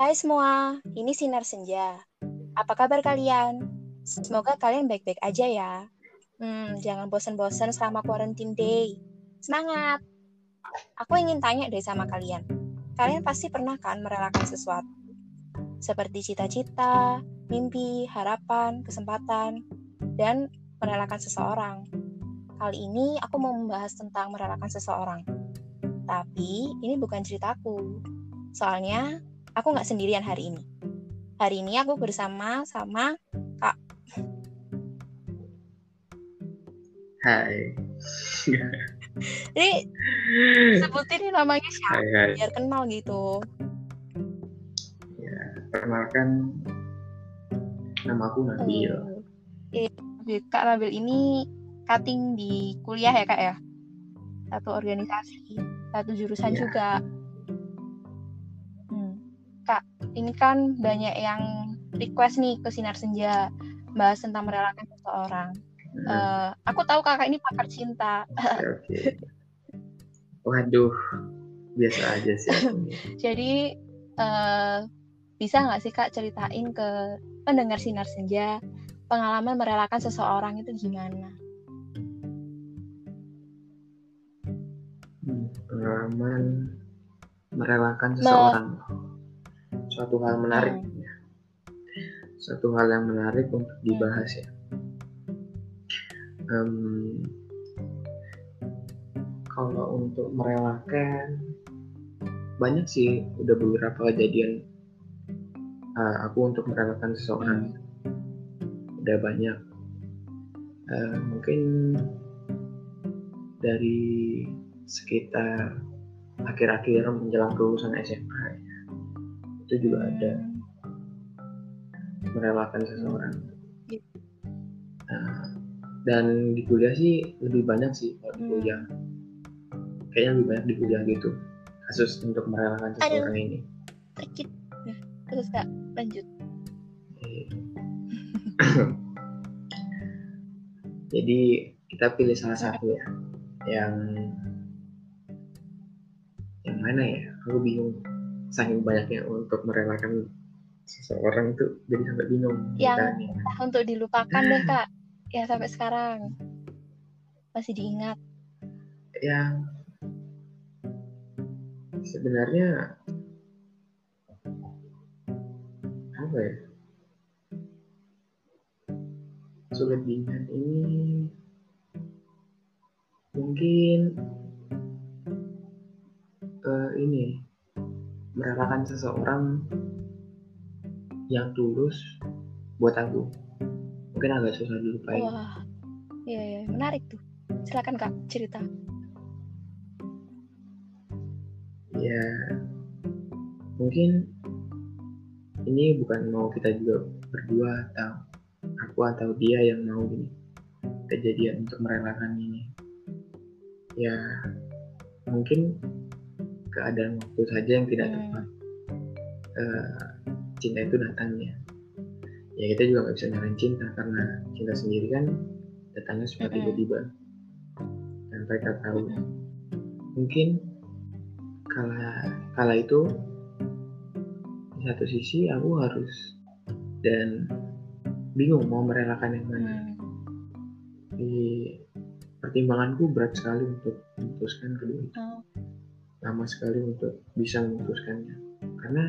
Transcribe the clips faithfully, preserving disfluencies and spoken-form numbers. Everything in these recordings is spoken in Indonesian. Hai semua, ini Sinar Senja. Apa kabar kalian? Semoga kalian baik-baik aja ya. Hmm, jangan bosan-bosan selama quarantine day. Semangat! Aku ingin tanya deh sama kalian. Kalian pasti pernah kan merelakan sesuatu? Seperti cita-cita, mimpi, harapan, kesempatan, dan merelakan seseorang. Kali ini aku mau membahas tentang merelakan seseorang. Tapi ini bukan ceritaku. Soalnya aku nggak sendirian hari ini. Hari ini aku bersama sama Kak. Hai. Jadi sebutin namanya siapa hai, hai. biar kenal gitu. Ya, perkenalkan nama aku Nabil. Eh, eh, Kak Nabil ini cutting di kuliah ya Kak ya? Satu organisasi, satu jurusan ya. juga. Kak, ini kan banyak yang request nih ke Sinar Senja bahas tentang merelakan seseorang. Hmm. Uh, aku tahu kakak ini pakar cinta. Okay, okay. Waduh, biasa aja sih. Jadi uh, bisa nggak sih Kak ceritain ke pendengar Sinar Senja pengalaman merelakan seseorang itu gimana? Hmm, pengalaman merelakan seseorang. Mer- Suatu hal menarik, hmm. ya. Suatu hal yang menarik untuk dibahas ya. Um, kalau untuk merelakan, banyak sih udah beberapa kejadian uh, aku untuk merelakan seseorang, udah banyak. Uh, mungkin dari sekitar akhir-akhir menjelang kelulusan S M A. Ya. Itu juga ada merelakan seseorang. Nah, dan di kuliah sih lebih banyak sih kalau di kuliah. Kayaknya lebih banyak di kuliah gitu kasus untuk merelakan seseorang. Aduh, ini. Sakit. Terus Kak, lanjut. Jadi kita pilih salah satu ya. Yang yang mana ya? Aku bingung. Saking banyaknya untuk merelakan seseorang tuh jadi sampai bingung. Yang untuk dilupakan deh Kak, ya sampai sekarang masih diingat. Yang sebenarnya apa ya, sulit diingat ini mungkin uh, ini. merelakan seseorang yang tulus buat aku mungkin agak susah dilupain. Wah, iya iya menarik tuh. Silakan Kak cerita. Ya, mungkin ini bukan mau kita juga berdua atau aku atau dia yang mau ini kejadian untuk merelakan ini. Ya, mungkin keadaan waktu saja yang tidak tepat. Uh, cinta itu datangnya. Ya kita juga nggak bisa nyalain cinta karena cinta sendiri kan datangnya suka tiba-tiba tanpa kita tahu. Mungkin kala kala itu di satu sisi aku harus dan bingung mau merelakan yang mana. Di pertimbanganku berat sekali untuk memutuskan kedua itu. Lama sekali untuk bisa memutuskannya karena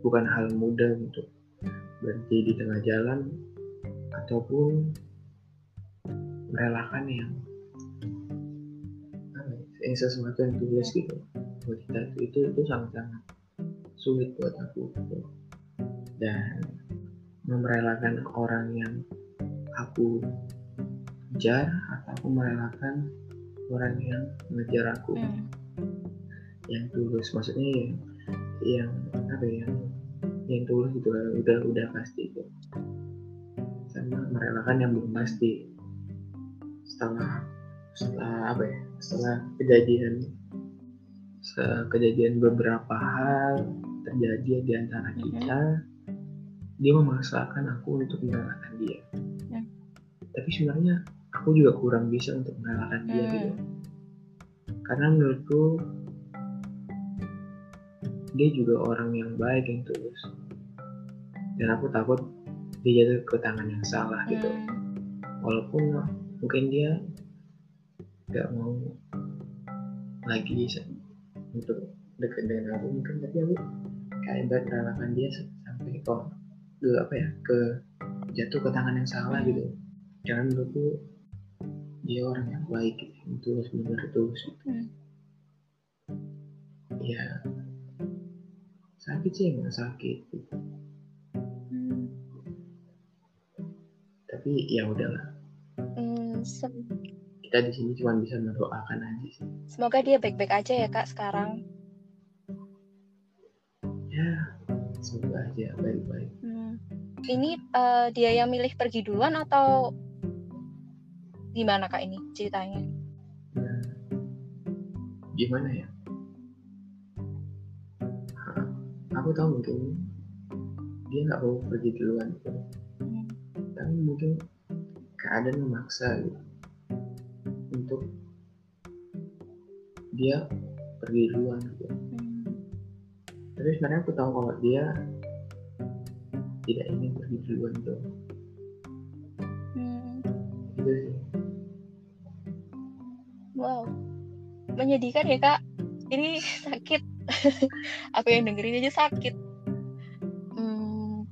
bukan hal mudah untuk berhenti di tengah jalan ataupun merelakan yang eh, sesuatu yang tulus gitu buat kita itu itu sangat-sangat sulit buat aku gitu. Dan merelakan orang yang aku kejar atau aku merelakan orang yang mengejar aku, hmm. yang tulus, maksudnya yang yang apa ya, yang, yang tulus itu udah udah pasti itu, sama merelakan yang belum pasti. Setelah setelah apa ya, setelah kejadian kejadian beberapa hal terjadi di antara kita, hmm. dia memaksakan aku untuk merelakan dia, hmm. tapi sebenarnya aku juga kurang bisa untuk merelakan dia hmm. gitu. Karena menurutku dia juga orang yang baik, yang tulus, dan aku takut dia jatuh ke tangan yang salah gitu. Walaupun mungkin dia gak mau lagi untuk dekat dengan aku mungkin, tapi aku kayak beralasan dia sampai kok ke apa ya ke jatuh ke tangan yang salah gitu. Jangan, menurutku dia orang yang baik gitu, yang tulus, benar tulus gitu. Hmm. Ya sakit sih, nggak sakit gitu. Hmm. Tapi ya udahlah. Hmm, sem- kita di sini cuma bisa mendoakan aja sih. Semoga dia baik-baik aja ya kak sekarang. Ya semoga aja baik-baik. Hmm. Ini uh, dia yang milih pergi duluan atau gimana kak ini ceritanya? Nah, gimana ya? Hah, aku tahu mungkin dia nggak mau pergi duluan, hmm. tapi mungkin keadaan memaksa gitu, untuk dia pergi duluan gitu. Hmm. Tapi sebenarnya aku tahu kalau dia tidak ingin pergi duluan gitu. Hmm. Gitu sih. Wow, menyedihkan ya kak. Ini sakit. Aku yang dengerin aja sakit. Hmm.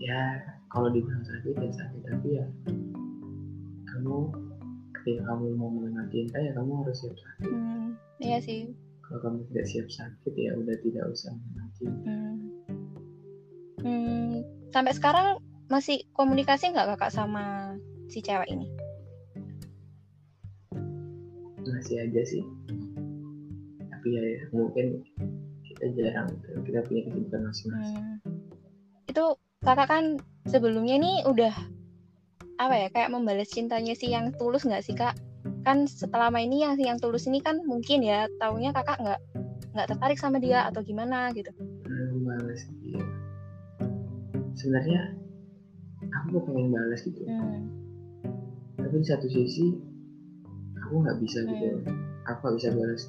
Ya, kalau dibilang sakit ya sakit, tapi ya kamu ketika kamu mau mengenal cinta ya kamu harus siap sakit. Hmm, iya sih. Kalau kamu tidak siap sakit ya udah tidak usah mengenal cinta. Hmm. Hmm, sampai sekarang masih komunikasi nggak kakak sama si cewek ini? Masih aja sih, tapi ya, ya mungkin kita jarang, kita punya kesibukan masing-masing. Hmm. Itu kakak kan sebelumnya nih udah apa ya kayak membalas cintanya si yang tulus nggak sih kak? Kan selama ini yang yang tulus ini kan mungkin ya taunya kakak nggak nggak tertarik sama dia atau gimana gitu? Hmm, balas dia. Sebenarnya aku pengen balas gitu, hmm. tapi di satu sisi aku nggak bisa gitu, hmm. aku nggak bisa balas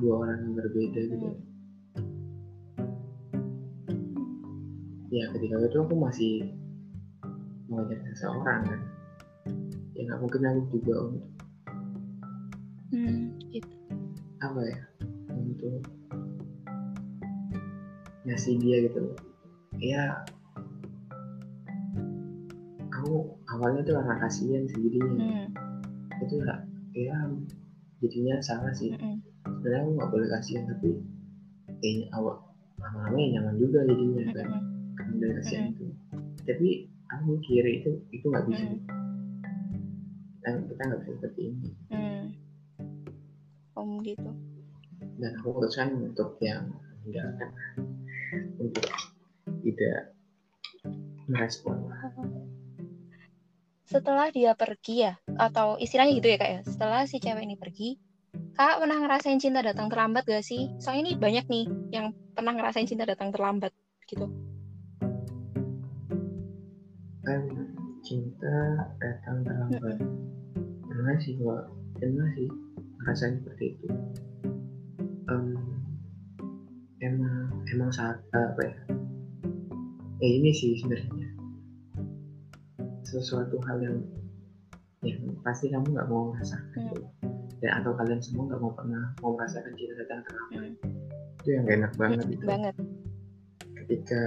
dua orang yang berbeda gitu. Hmm. Ya ketika itu aku masih mengajar seseorang kan, ya nggak mungkin aku juga untuk hmm, gitu. apa ya untuk ngasih dia gitu. Ya aku awalnya tuh karena kasihan sendirinya. Hmm. Itu lah ya jadinya salah sih. Mm-mm. Sebenarnya aku nggak boleh kasihan, tapi kayaknya awak lama-lama nyaman juga jadinya kan kemudian kasihan. Mm-mm. Itu tapi aku kira itu itu nggak bisa. Mm. kita kita nggak bisa seperti ini. Mm. Om gitu, dan aku putuskan untuk yang meninggalkan, untuk tidak merespon. Setelah dia pergi ya, atau istilahnya gitu ya kak ya, setelah si cewek ini pergi, kak pernah ngerasain cinta datang terlambat gak sih? Soalnya ini banyak nih yang pernah ngerasain cinta datang terlambat gitu. Um, cinta datang terlambat. Pernah mm-hmm. sih kak, pernah sih ngerasain seperti itu. Um, emang emang saat apa ya? Ya ini sih sebenarnya sesuatu hal yang ya pasti kamu nggak mau merasakan hmm. gitu. Dan atau kalian semua nggak mau pernah mau merasakan cinta datang terlambat. hmm. Itu yang gak enak banget hmm. gitu. Banget ketika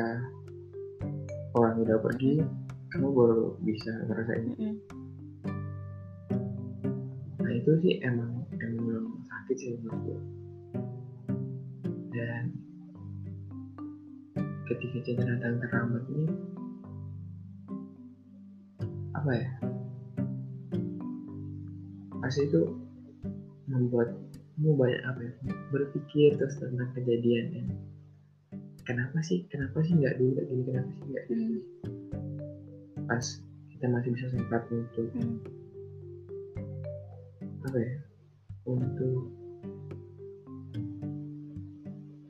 orang udah pergi hmm. kamu baru bisa ngerasain. hmm. Nah itu sih emang emang sakit sih menurutku. Dan ketika cinta datang terlambat ini apa ya, pasti itu membuatmu banyak apa ya berpikir terus tentang kejadian ya. Kenapa sih kenapa sih nggak dulu gini, kenapa sih nggak gini. hmm. Pas kita masih bisa sempat untuk hmm. apa ya untuk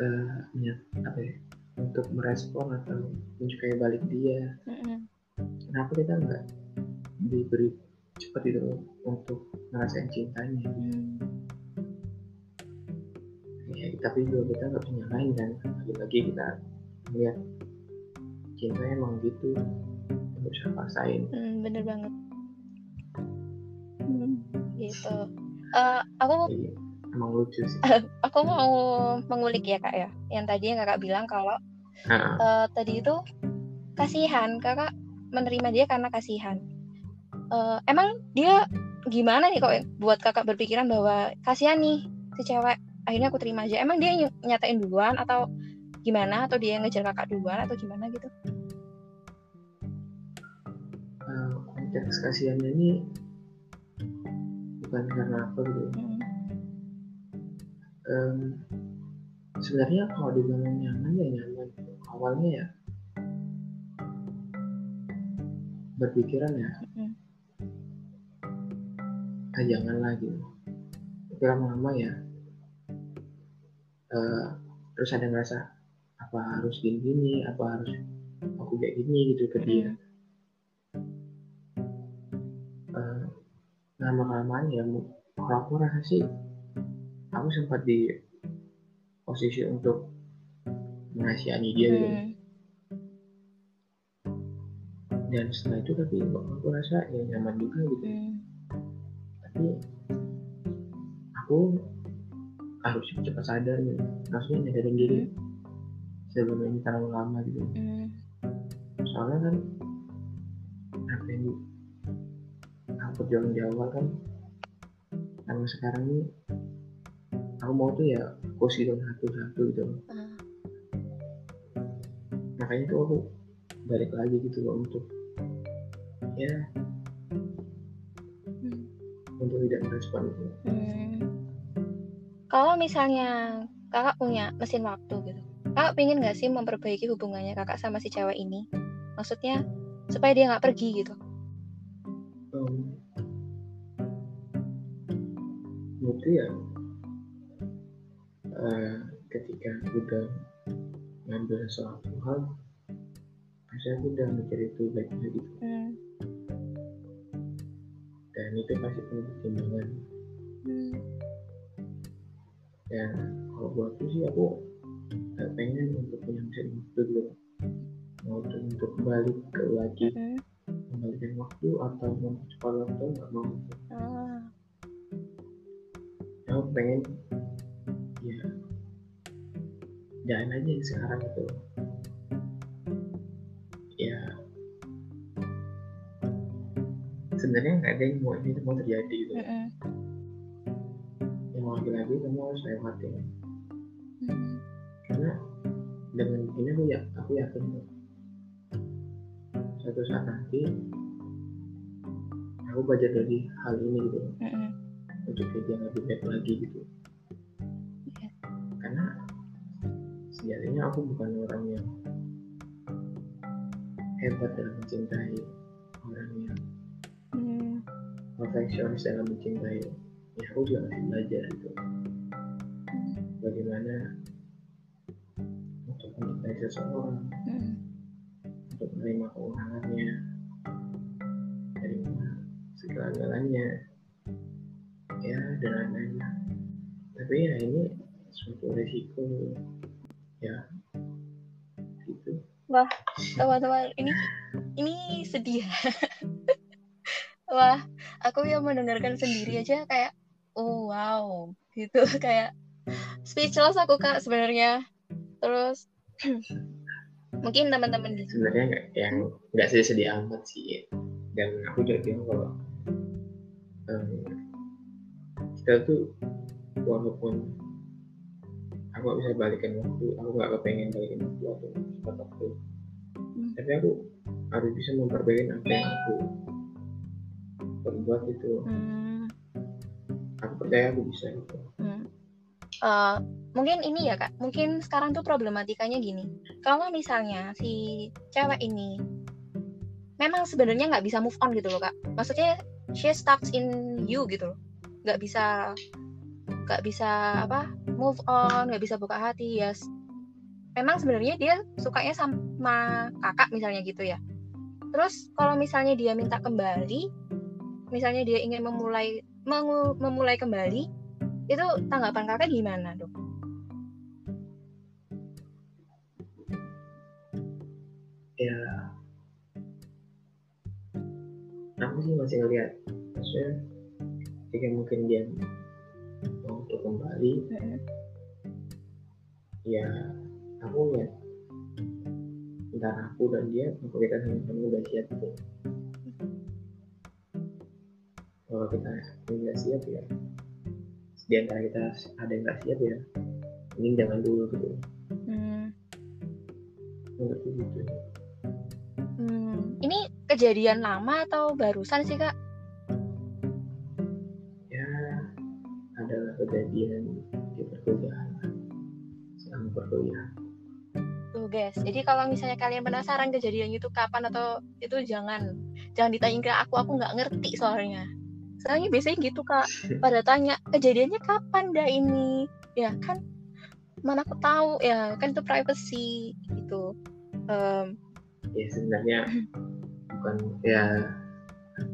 uh, ya, apa ya untuk merespon atau mencukai balik dia. hmm. Kenapa kita nggak diberi cepat itu untuk ngerasain cintanya. Hmm. ya, tapi juga kita nggak punya lain kan, lagi-lagi kita lihat cinta emang gitu, nggak usah paksain. Hmm, bener banget. Hmm, gitu. Uh, aku jadi, emang lucu sih. Aku mau mengulik ya kak ya, yang tadinya kakak bilang kalau uh-huh. uh, tadi itu kasihan, kakak menerima dia karena kasihan. Uh, emang dia gimana nih kok buat kakak berpikiran bahwa kasihan nih si cewek? Akhirnya aku terima aja. Emang dia ny- nyatain duluan atau gimana? Atau dia yang ngejar kakak duluan atau gimana gitu? Uh, konteks kasihannya ini bukan karena aku gitu. Hmm. Um, sebenarnya kalau dibilang nyaman ya nyaman. Awalnya ya berpikiran ya hmm. ah, janganlah gitu. Tapi lama-lama ya Uh, terus ada ngerasa apa harus gini-gini, apa harus aku kayak gini gitu ke dia. Uh, lama-kelamaan ya, kalau aku rasa sih aku sempat di posisi untuk mengasihani dia gitu. Hmm. Dan setelah itu tapi aku rasa ya nyaman juga gitu. Hmm. Tapi aku harus cepat sadar gitu, maksudnya nyadarin diri sebelum ini terlalu lama gitu. Mm. Soalnya kan apa yang aku jalan di awal kan, karena sekarang ini aku mau tuh ya kursi dong satu-satu gitu. Mm. Makanya tuh aku balik lagi gitu loh untuk ya mm. untuk tidak merespon gitu. Mm. Kalau misalnya kakak punya mesin waktu gitu, kakak pingin nggak sih memperbaiki hubungannya kakak sama si cewek ini? Maksudnya supaya dia nggak pergi gitu? Um, Mungkin ya, uh, ketika udah ngambil suatu hal, pasti aku udah mikir itu baik-baik gitu. Hmm. Dan itu pasti perlu pertimbangan. Hmm. Ya kalau buatku sih aku gak pengen untuk punya mesin waktu dulu, mau untuk balik ke lagi mm. membalikan waktu atau mempercepat waktu nggak mau gitu. Ah. Aku pengen ya jalan aja sekarang gitu ya, sebenarnya nggak ada yang mau ini mau terjadi gitu. Mm-mm. Lagi-lagi kamu harus lewatin hmm. karena dengan ini aku, ya, aku yakin suatu saat nanti aku belajar dari hal ini gitu hmm. untuk jadi yang lebih baik lagi gitu yeah. Karena sejatinya aku bukan orang yang hebat dalam mencintai, orang yang hmm. perfeksionis dalam mencintai. Ya, aku juga masih belajar itu hmm. bagaimana untuk mencintai seseorang, hmm. untuk menerima kekurangannya, menerima segala-galanya, ya dan lain-lain. Tapi ya ini suatu resiko ya gitu. Wah, teman-teman ini ini sedih. Wah, aku yang mendengarkan sendiri aja kayak oh wow gitu, kayak speechless aku kak sebenarnya. Terus mungkin teman-teman sebenarnya nggak yang nggak sedih-sedih amat sih, dan aku juga bilang kalau um, kita tuh walaupun aku nggak bisa balikin waktu, aku nggak kepengen balikin waktu atau cepat waktu, hmm. tapi aku harus bisa memperbaiki apa yang aku perbuat itu. Hmm. Aku percaya aku bisa gitu. Hmm. Uh, mungkin ini ya kak, mungkin sekarang tuh problematikanya gini. Kalau misalnya si cewek ini memang sebenarnya nggak bisa move on gitu loh kak. Maksudnya she stuck in you gitu loh. Nggak bisa, nggak bisa apa move on, nggak bisa buka hati ya. Yes. Memang sebenarnya dia sukanya sama kakak misalnya gitu ya. Terus kalau misalnya dia minta kembali, misalnya dia ingin memulai Mengu- memulai kembali, itu tanggapan kakak gimana dok? ya aku sih masih ngeliat, maksudnya jika mungkin dia mau untuk kembali, mm-hmm. ya aku ngeliat antara aku dan dia, aku kita sama-sama udah siap gitu. Kalau kita nggak siap ya, di antara kita ada yang nggak siap ya, ini jangan dulu gitu. Hmm. Menurut gitu. Hmm. Ini kejadian lama atau barusan sih kak? Ya, adalah kejadian di perkuliahan, selama perkuliahan. Tuh guys, jadi kalau misalnya kalian penasaran kejadian itu kapan atau itu jangan, jangan ditanyain ke aku, aku nggak ngerti soalnya. Soalnya biasanya gitu kak, pada tanya kejadiannya kapan dah ini, ya kan mana aku tahu, ya kan itu privacy gitu. Um, ya sebenarnya bukan ya,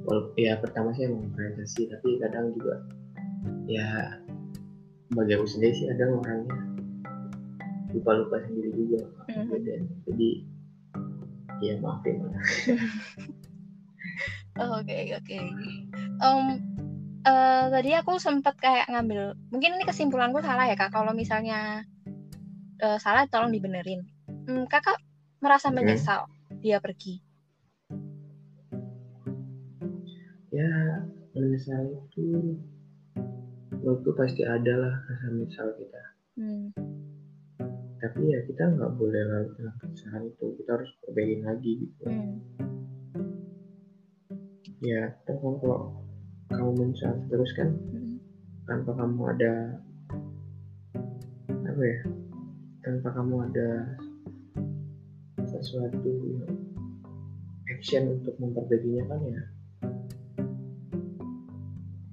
walaupun ya pertama sih emang privacy, tapi kadang juga ya bagi aku sendiri sih ada orangnya lupa-lupa sendiri juga, mm-hmm. jadi ya maafin lah. Oke oke. Um, uh, tadi aku sempat kayak ngambil, mungkin ini kesimpulanku salah ya kak. Kalau misalnya uh, salah, tolong dibenerin. Hmm, kakak merasa hmm. menyesal dia pergi? Ya menyesal itu, waktu pasti ada lah rasa menyesal kita. Hmm. Tapi ya kita nggak boleh lalu dalam kesalahan itu, kita harus perbaiki lagi gitu. Hmm. Ya, kan kalau kamu menyesal terus kan, hmm. tanpa kamu ada apa ya, tanpa kamu ada sesuatu action untuk memperbaikinya kan ya,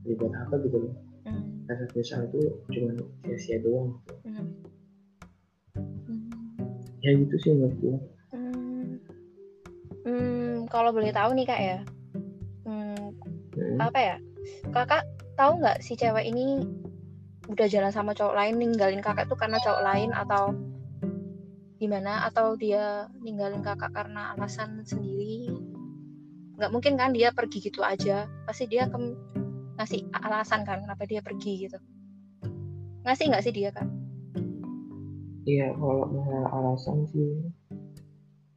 dibuat apa gitu loh. Hmm. Rasa menyesal itu cuma sia-sia doang gitu. Hmm. Ya gitu sih menurutku. Hmm. Hmm, kalau boleh tahu nih kak ya. Apa ya, kakak tahu nggak si cewek ini udah jalan sama cowok lain, ninggalin kakak tuh karena cowok lain atau gimana, atau dia ninggalin kakak karena alasan sendiri? Nggak mungkin kan dia pergi gitu aja, pasti dia kem- ngasih alasan kan kenapa dia pergi gitu, ngasih nggak sih dia kan? Iya, kalau masalah alasan sih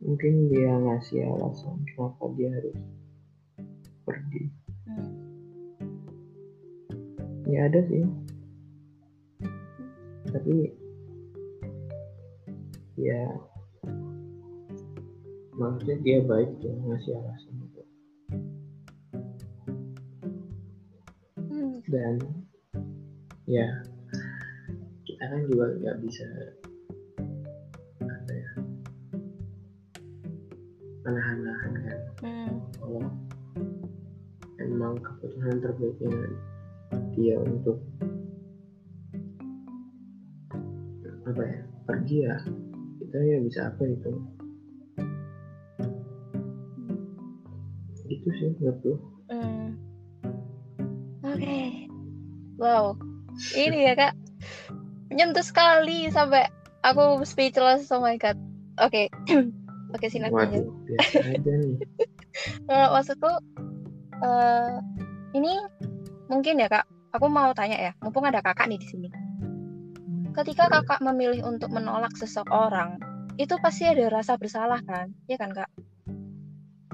mungkin dia ngasih alasan kenapa dia harus pergi. Hmm. Ya ada sih, tapi ya maksudnya dia baik ya ngasih alasan itu. Hmm. Dan ya kita kan juga nggak bisa apa ya menahan-nahan kan. Hmm. Oh, emang keputusan terbaiknya dia untuk apa ya pergi ya, kita ya bisa apa itu gitu sih menurutku. Mm. Oke, okay. Wow, ini ya kak menyentuh sekali sampai aku speechless. Oh my god. Oke, okay. Oke, okay, sinar aja. Biasa aja nih. Maksudku Uh, ini mungkin ya kak, aku mau tanya ya, mumpung ada kakak nih di sini. Ketika kakak memilih untuk menolak seseorang, itu pasti ada rasa bersalah kan, ya kan kak?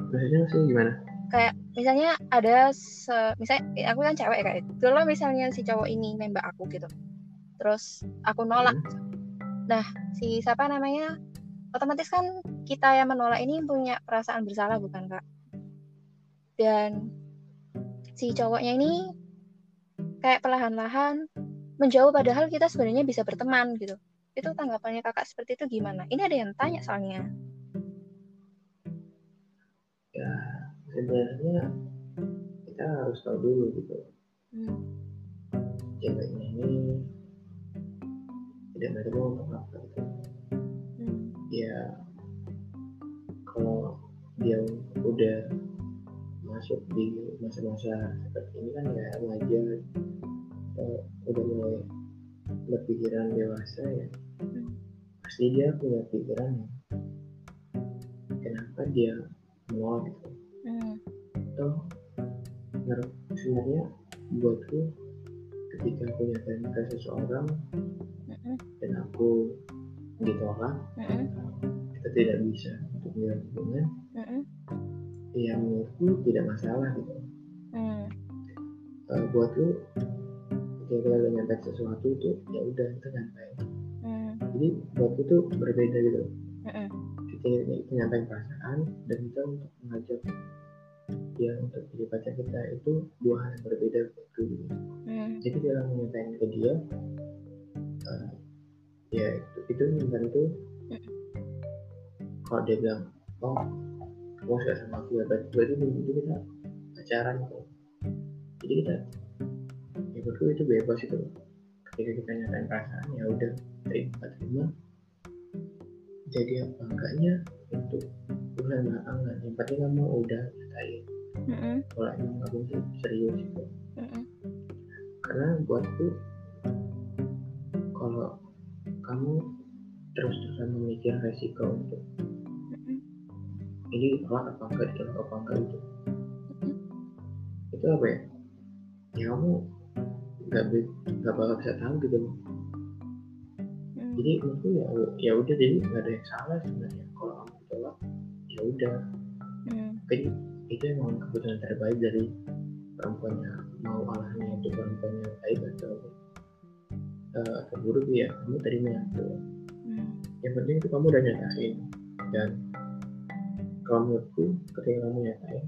Maksudnya sih gimana? Kayak misalnya ada, se- misalnya aku kan cewek kak, kalau misalnya si cowok ini nembak aku gitu, terus aku nolak. Hmm. Nah, si siapa namanya, otomatis kan kita yang menolak ini punya perasaan bersalah bukan kak? Dan si cowoknya ini kayak perlahan-lahan menjauh, padahal kita sebenarnya bisa berteman gitu. Itu tanggapannya kakak seperti itu gimana? Ini ada yang tanya soalnya. Ya sebenarnya kita harus tahu dulu gitu. Hmm. Ceweknya ini tidak mau apa-apa gitu. Hmm. Ya kalau dia udah masuk di masa-masa seperti ini kan ya wajar uh, udah mulai berpikiran dewasa ya, hmm. pasti dia punya pikiran kenapa kenapa dia mual gitu. Hmm. Atau menurut sebenarnya buatku ketika aku nyatain ke seseorang mm-hmm. dan aku ditolak, mm-hmm. kita tidak bisa untuk menjalin hubungan, mm-hmm. ya menurutku tidak masalah gitu. Mm. Uh, buatku ketika kita nyatain sesuatu itu ya udah kita nyatain. Mm. Jadi buatku tuh berbeda gitu. Mm-hmm. Kita nyatain perasaan dan kita untuk mengajak dia untuk jadi pacar kita itu dua hal berbeda gitu. Mm. Jadi dalam nyatain ke dia uh, ya itu, itu membantu. Mm. Kalau dia bilang oh kamu suka sama aku ya berarti itu kita pacaran kok. Jadi kita ya berarti itu bebas itu ketika kita nyatain perasaan ya udah terima terima jadi apa enggaknya untuk urusan belakang yang penting kamu udah nyatain. Mm-hmm. Kalau emang kamu serius gitu. Mm-hmm. Karena buatku kalau kamu terus-terusan memikir resiko untuk mm-hmm. ini ditolak apa enggak ditolak apa enggak itu mm-hmm. itu apa ya ya kamu nggak nggak bakal bisa tahan gitu. Jadi mungkin ya, ya udah jadi nggak ada yang salah sebenarnya kalau kamu ditolak ya udah. Hmm. Jadi itu emang keputusan terbaik dari perempuannya mau alasannya itu perempuannya baik atau uh, atau buruk ya kamu terima itu. Hmm. Yang penting itu kamu udah nyatain dan kalau menurutku ketika kamu nyatain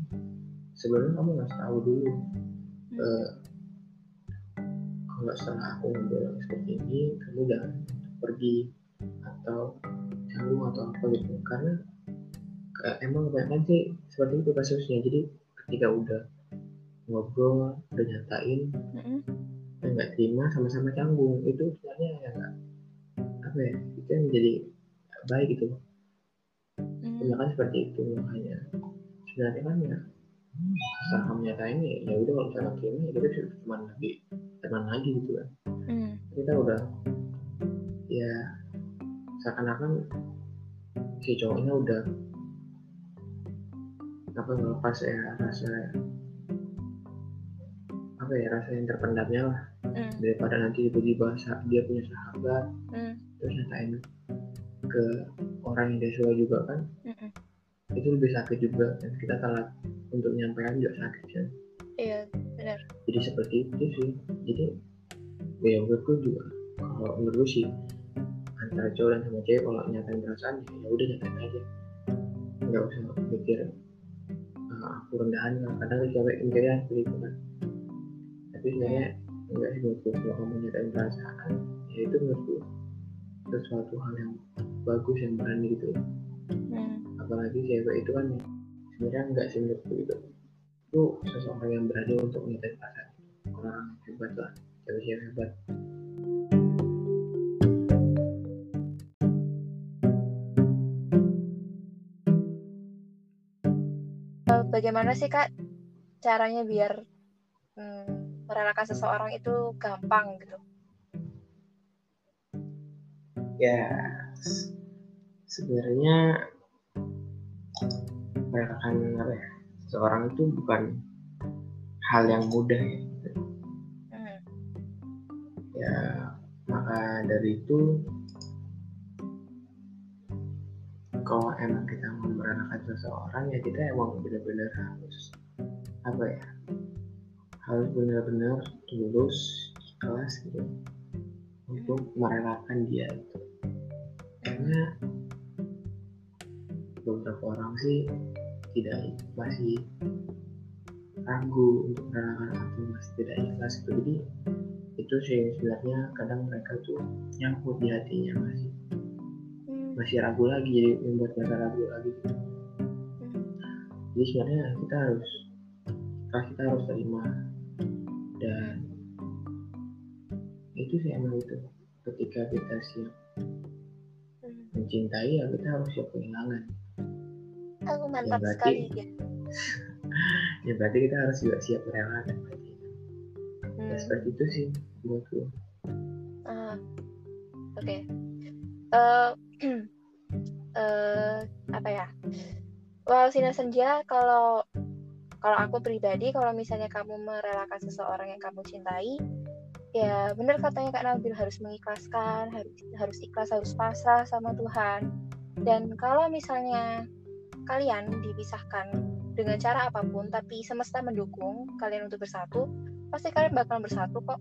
sebelumnya kamu nggak tahu dulu. Hmm. Uh, kalau setelah aku bilang seperti ini kamu udah pergi atau canggung atau apa gitu karena uh, emang kebanyakan sih seperti itu kasusnya. Jadi ketika udah ngobrol udah nyatain mm-hmm. dan nggak terima sama-sama canggung itu sebenarnya ya nggak apa ya itu yang jadi baik gitu. Mm-hmm. Kebanyakan seperti itu makanya sebenarnya kan ya setelah nyatain ya udah kalau misalnya terima ya kita bisa teman lagi teman lagi gitu kan. Mm-hmm. Kita udah ya seakan-akan si cowoknya udah apa ngelepas ya rasa apa ya rasa yang terpendamnya lah. Mm. Daripada nanti tiba-tiba dia punya sahabat mm. terus nyatain ke orang yang dia suka juga kan. Mm-mm. Itu lebih sakit juga dan kita telat untuk menyampaikan juga sakit kan. Iya benar. Jadi seperti itu sih. Jadi ya menurutku juga kalau menurut sih antara cowok dan sama cewek kalau nyatain perasaan ya udah nyatain aja nggak usah mikir uh, aku rendahan kadang cewek mikirnya seperti itu kan tapi sebenarnya nggak sih menurutku kalau kamu nyatain perasaan ya itu menurutku sesuatu hal yang bagus yang berani gitu. Hmm. Apalagi cewek itu kan sebenarnya nggak sih menurutku itu itu seseorang yang berani untuk nyatain perasaan orang hebat lah cewek-cewek hebat. Bagaimana sih Kak caranya biar hmm, merelakan seseorang itu gampang gitu? Ya sebenarnya merelakan apa ya seseorang itu bukan hal yang mudah ya. Hmm. Ya maka dari itu kalau emang kita mau merelakan seseorang ya kita emang benar-benar harus apa ya harus benar-benar tulus ikhlas gitu untuk merelakan dia itu karena beberapa orang sih tidak masih ragu untuk merelakan atau masih tidak ikhlas gitu. Jadi itu sih sebenarnya kadang mereka tuh nyangkut di hatinya masih masih ragu lagi jadi membuat mereka ragu lagi. Jadi sebenarnya kita harus kita harus terima dan itu sih emang itu ketika kita siap mencintai ya kita harus siap kehilangan. Aku mantap ya, berarti, sekali ya berarti kita harus juga siap merelakan dan hmm. ya, seperti itu sih buatku. Uh, Oke. Okay. Uh, uh, apa ya Well, Sinar Senja, kalau kalau aku pribadi, kalau misalnya kamu merelakan seseorang yang kamu cintai, ya benar katanya Kak Nabil, harus mengikhlaskan, harus harus ikhlas, harus pasrah sama Tuhan. Dan kalau misalnya kalian dipisahkan dengan cara apapun, tapi semesta mendukung kalian untuk bersatu, pasti kalian bakal bersatu kok.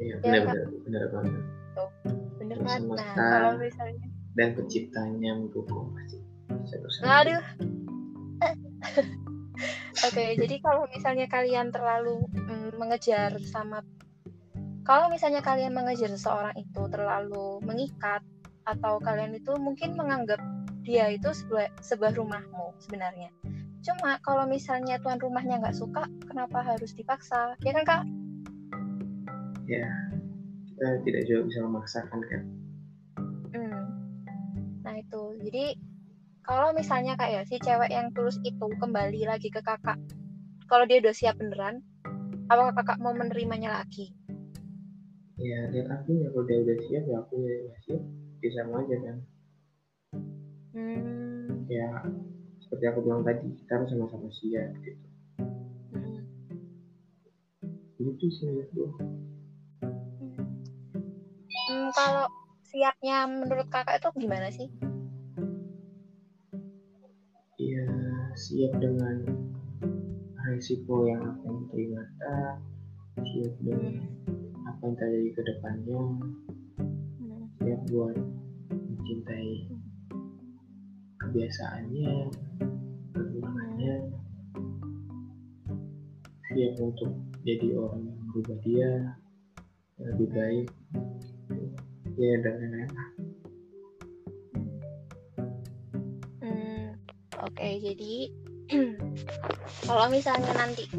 Iya, benar-benar, benar-benar. Tuh, benar banget. Nah, kalau misalnya dan penciptanya mendukung pasti. Aduh. Oke, okay, jadi kalau misalnya kalian terlalu mm, mengejar sama kalau misalnya kalian mengejar seseorang itu terlalu mengikat, atau kalian itu mungkin menganggap dia itu sebuah, sebuah rumahmu sebenarnya. Cuma kalau misalnya tuan rumahnya nggak suka, kenapa harus dipaksa? Ya kan, Kak? Ya, kita tidak juga bisa memaksakan, kan? Hmm. Nah, itu. Jadi kalau misalnya Kak ya, si cewek yang tulus itu kembali lagi ke kakak, kalau dia udah siap beneran, apakah kakak mau menerimanya lagi? Ya, dan aku ya, kalau dia udah siap, ya aku ya siap, bisa mau aja kan. Hmm. Ya, seperti aku bilang tadi, kita harus sama-sama siap gitu. Hmm. Itu sih menurutku. Hmm. Hmm, kalau siapnya menurut kakak itu gimana sih? Iya, siap dengan resiko yang akan diterima, siap dengan apa yang terjadi ke depannya, siap buat mencintai kebiasaannya, kekurangannya, siap untuk jadi orang yang berubah dia, yang lebih baik, ya dan lain-lain. Oke, okay, jadi kalau misalnya nanti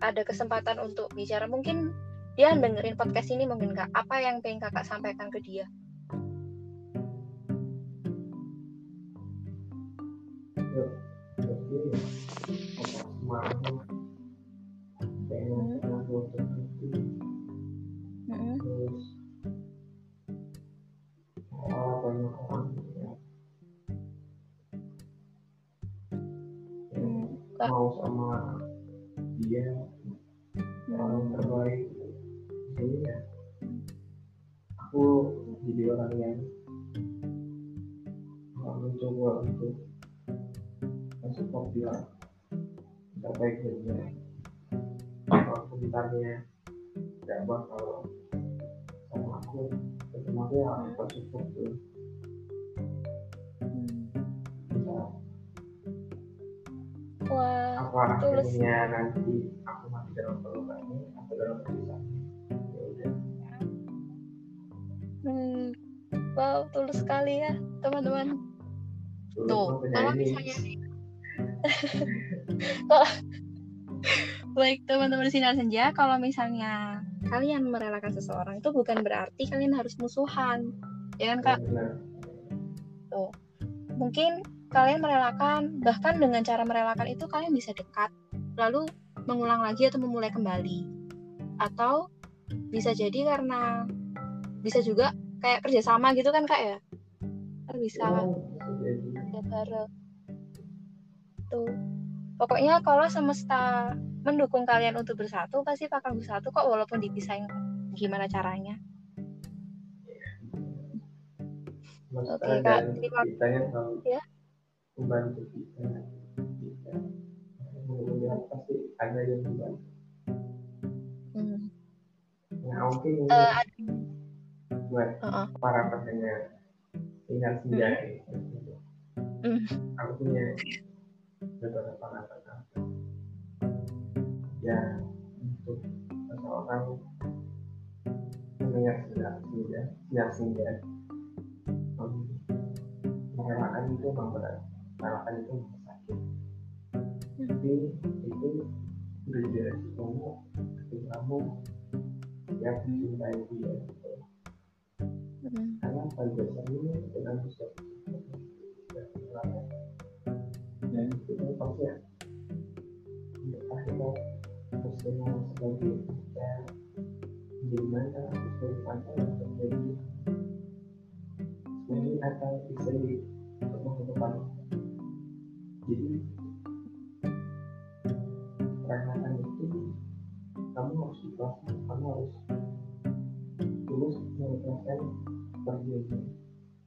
ada kesempatan untuk bicara, mungkin dia dengerin podcast ini, mungkin Kak, apa yang pengen kakak sampaikan ke dia? Mau sama dia orang terbaik ini ya, aku jadi orang yang mencoba untuk support dia terbaik dia. Kalau komentarnya tidak bakal sama aku, sama aku yang aku support tuh. Wah, apa akhirnya nanti aku mati dalam pelukannya atau dalam tulisannya, ya udah. Hmm, wow, tulus sekali ya teman-teman. Tulus tuh, kalau misalnya baik teman-teman Sinar Senja, kalau misalnya kalian merelakan seseorang itu bukan berarti kalian harus musuhan, ya kan, Kak? Benar. Tuh, mungkin kalian merelakan, bahkan dengan cara merelakan itu kalian bisa dekat, lalu mengulang lagi atau memulai kembali. Atau bisa jadi karena bisa juga kayak kerjasama gitu kan, Kak ya? Bisa kerja bareng. Tuh, pokoknya kalau semesta mendukung kalian untuk bersatu, pasti bakal bersatu kok, walaupun dipisahin gimana caranya. Oke, okay, Kak. Ditanya kalau ya? Membantu kita, kita mengundang pasti ada yang membantu. Hmm. Nah, oke okay, uh, buat uh-uh. para pendengar Sinar Senja ini, aku punya beberapa kata-kata. Ya, untuk seseorang mendengar Sinar Senja, Sinar Senja, merelakan itu memang berat. Merelakan itu memang sakit, tapi itu udah jadi kamu, tapi kamu yang mencintai dia. Karena pada dasarnya kita bisa merelakan, dan itu pasti ya untuk akhirnya semua sebagai kita gimana sebagai pantai terjadi jadi akan bisa di kehidupan Jadi perasaan itu kamu harus dipasang, kamu harus terus merasakan perjuangan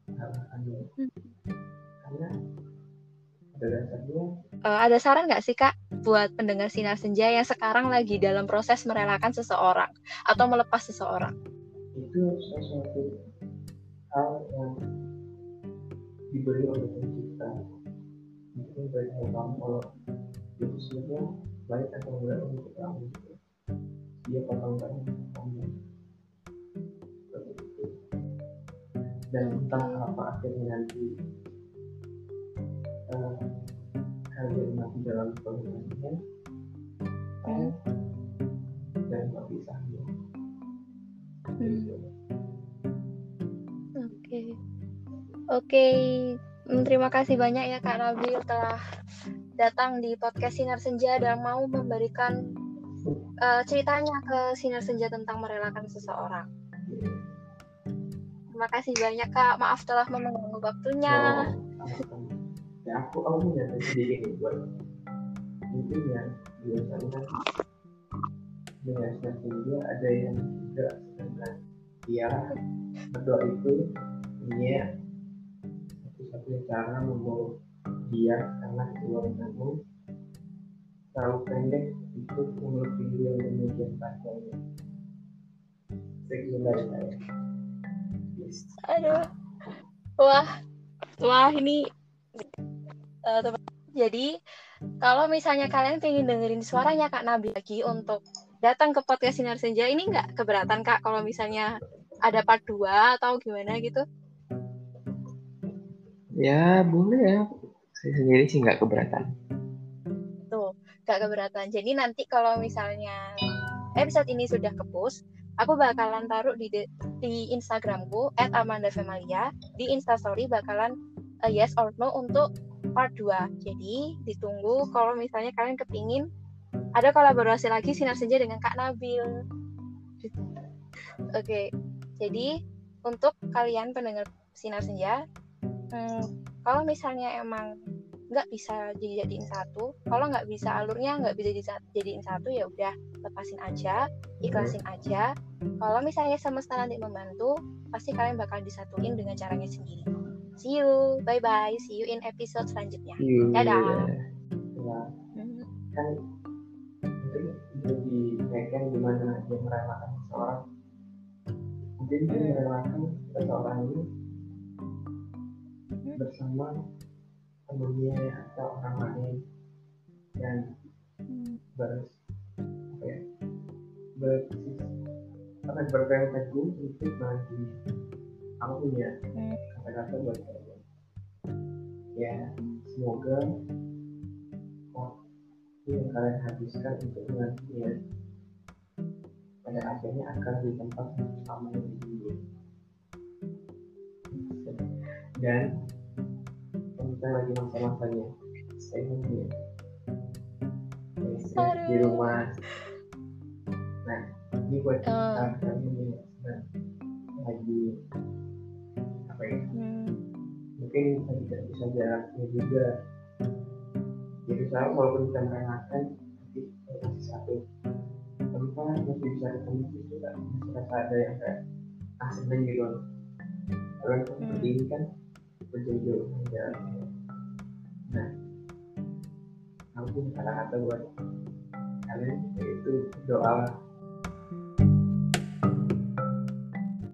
harapannya. Karena ada dasarnya. Uh, ada saran nggak sih kak buat pendengar Sinar Senja yang sekarang lagi dalam proses merelakan seseorang atau melepas seseorang? Itu sesuatu hal yang diberi oleh kita, mungkin dari kamu kalau diusulnya baik atau enggak untuk kamu, dia atau enggak untuk kamu, dan entah apa akhirnya nanti uh, kalian mati dalam perhubungannya, hmm. dan perpisahannya. Hmm. Oke, okay. oke. Okay. Terima kasih banyak ya Kak Nabil telah datang di podcast Sinar Senja dan mau memberikan uh, ceritanya ke Sinar Senja tentang merelakan seseorang. Terima kasih banyak Kak. Maaf telah mengganggu waktunya. Oh, ya aku aku nyata sedikit nih buat mungkin ya biasanya dengan Sinar Senja ada yang tidak sedangkan dia berdoa itu punya satu cara membawa dia karena keluarga kamu terlalu pendek untuk memiliki diri yang demikian panjangnya. Sekian dari saya. Yes. Aduh, wah, wah ini. Uh, Jadi kalau misalnya kalian pengen dengerin suaranya Kak Nabil lagi untuk datang ke podcast Sinar Senja ini nggak keberatan Kak kalau misalnya ada part dua atau gimana gitu? Ya boleh ya, saya sendiri sih nggak keberatan. Tuh, nggak keberatan. Jadi nanti kalau misalnya episode ini sudah ke-post, aku bakalan taruh di de- di Instagramku et amanda femalia, di Instastory bakalan uh, yes or no untuk part dua. Jadi ditunggu kalau misalnya kalian kepingin ada kolaborasi lagi Sinar Senja dengan Kak Nabil. Oke, okay. Jadi untuk kalian pendengar Sinar Senja, Hmm, kalau misalnya emang nggak bisa dijadiin satu, kalau nggak bisa alurnya nggak bisa dijadiin satu, ya udah lepasin aja, ikhlasin aja. Kalau misalnya semesta nanti membantu, pasti kalian bakal disatuin dengan caranya sendiri. See you, bye bye, see you in episode selanjutnya. Dadah. Kan itu di bagian dimana dia merelakan seseorang, jadi dia merelakan seseorang ini bersama temannya atau orang lain dan ber apa ya ber apa berpegang teguh untuk bagi aku punya kata-kata buat kalian ya, semoga waktu yang kalian habiskan untuk menantinya pada akhirnya akan di tempat sama yang dulu dan kita lagi masa-masanya stay home di rumah. Nah ini buat kita kami ini lagi apa ya hmm. mungkin kita tidak bisa jaraknya juga, jadi saya walaupun kita merelakan tapi masih satu tempat masih bisa ketemu juga, masih rasa ada yang kayak asing dan gitu kalau hmm. seperti ini kan berjauh-jauh jaraknya. Nah, aku punya kata-kata buat kalian yaitu doa.